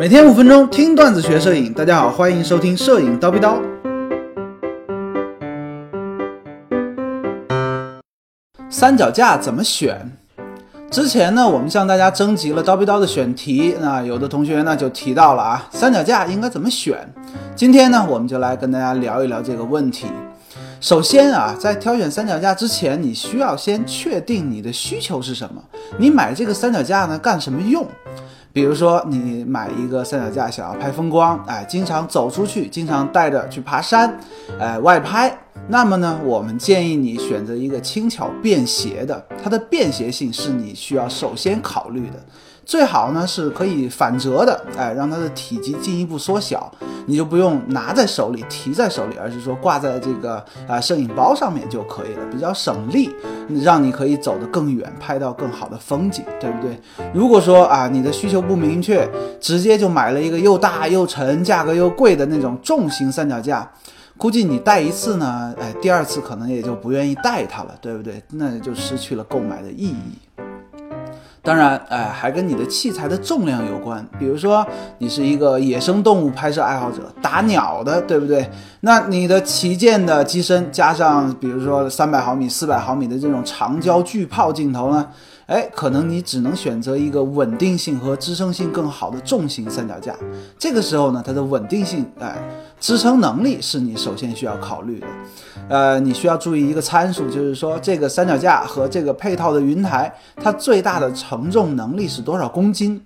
每天5分钟听段子学摄影。大家好，欢迎收听摄影叨逼叨。三脚架怎么选？之前呢，我们向大家征集了叨逼叨的选题，那有的同学呢就提到了三脚架应该怎么选。今天呢，我们就来跟大家聊一聊这个问题。首先在挑选三脚架之前，你需要先确定你的需求是什么，你买这个三脚架呢干什么用？比如说你买一个三脚架想要拍风光，经常走出去，经常带着去爬山，外拍，那么呢，我们建议你选择一个轻巧便携的，它的便携性是你需要首先考虑的。最好呢是可以反折的，让它的体积进一步缩小，你就不用拿在手里提在手里，而是说挂在这个摄影包上面就可以了，比较省力，让你可以走得更远，拍到更好的风景，对不对？如果说你的需求不明确，直接就买了一个又大又沉价格又贵的那种重型三脚架，估计你带一次呢，第二次可能也就不愿意带它了，对不对？那就失去了购买的意义。当然，还跟你的器材的重量有关。比如说，你是一个野生动物拍摄爱好者，打鸟的，对不对？那你的旗舰的机身加上，比如说300毫米、400毫米的这种长焦巨炮镜头呢，可能你只能选择一个稳定性和支撑性更好的重型三脚架。这个时候呢，它的稳定性，支撑能力是你首先需要考虑的。你需要注意一个参数，就是说这个三脚架和这个配套的云台，它最大的承重能力是多少公斤？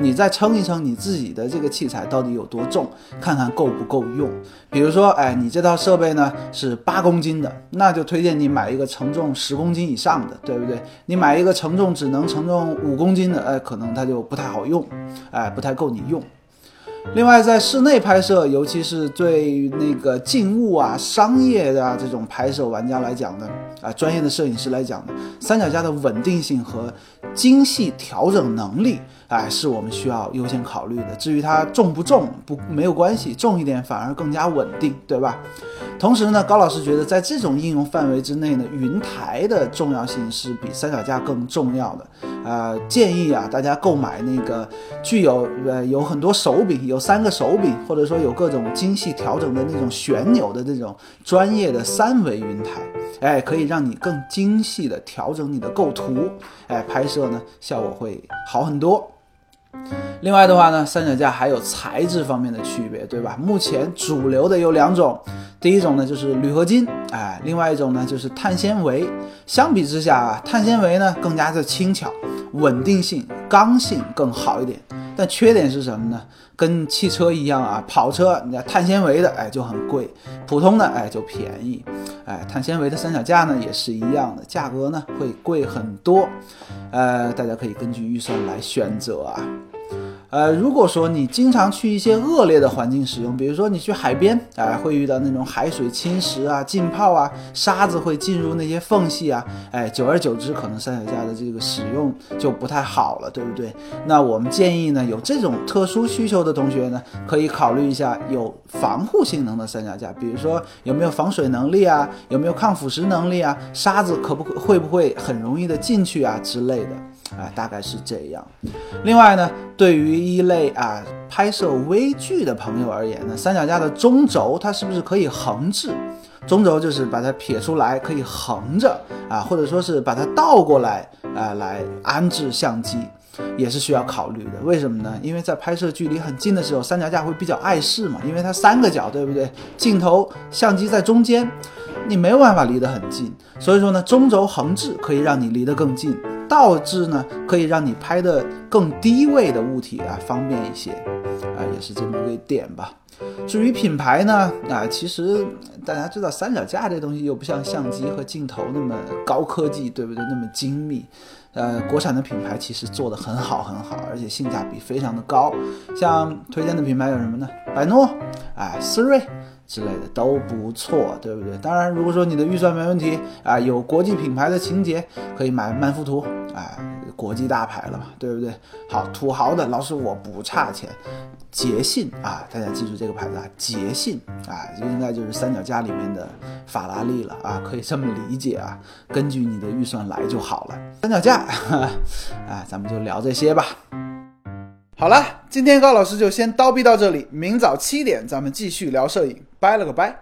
你再称一称你自己的这个器材到底有多重，看看够不够用。比如说，你这套设备呢是8公斤的，那就推荐你买一个承重10公斤以上的，对不对？你买一个承重只能承重5公斤的，可能它就不太好用，不太够你用。另外，在室内拍摄，尤其是对那个静物商业的这种拍摄玩家来讲的，专业的摄影师来讲的，三脚架的稳定性和精细调整能力，是我们需要优先考虑的。至于它重不重，没有关系，重一点反而更加稳定，对吧？同时呢，高老师觉得在这种应用范围之内呢，云台的重要性是比三脚架更重要的。建议大家购买那个具有有很多手柄，有3个手柄，或者说有各种精细调整的那种旋钮的这种专业的3维云台，可以让你更精细的调整你的构图，拍摄呢效果会好很多。另外的话呢，三脚架还有材质方面的区别，对吧？目前主流的有2种，第一种呢就是铝合金，另外一种呢就是碳纤维。相比之下，碳纤维呢更加的轻巧，稳定性、刚性更好一点。但缺点是什么呢？跟汽车一样跑车你碳纤维的就很贵，普通的就便宜。碳纤维的三脚架呢也是一样的，价格呢会贵很多。大家可以根据预算来选择。如果说你经常去一些恶劣的环境使用，比如说你去海边，会遇到那种海水侵蚀浸泡沙子会进入那些缝隙久而久之可能三脚架的这个使用就不太好了，对不对？那我们建议呢，有这种特殊需求的同学呢，可以考虑一下有防护性能的三脚架，比如说有没有防水能力有没有抗腐蚀能力沙子会不会很容易的进去之类的。大概是这样。另外呢，对于一类拍摄微距的朋友而言呢，三脚架的中轴它是不是可以横置？中轴就是把它撇出来，可以横着或者说是把它倒过来来安置相机，也是需要考虑的。为什么呢？因为在拍摄距离很近的时候，三脚架会比较碍事嘛，因为它3个角，对不对？镜头、相机在中间，你没有办法离得很近。所以说呢，中轴横置可以让你离得更近，倒置呢可以让你拍的更低位的物体方便一些，也是这么一个点吧。至于品牌呢，其实大家知道三脚架这东西又不像相机和镜头那么高科技，对不对？那么精密。国产的品牌其实做得很好很好，而且性价比非常的高。像推荐的品牌有什么呢？百诺、思锐之类的都不错，对不对？当然，如果说你的预算没问题有国际品牌的情节，可以买曼福图，国际大牌了嘛，对不对？好，土豪的老师我不差钱，捷信大家记住这个牌子捷信应该就是三脚架里面的法拉利了可以这么理解根据你的预算来就好了。三脚架咱们就聊这些吧。好了，今天高老师就先叨逼到这里，明早7点咱们继续聊摄影，拜了个拜。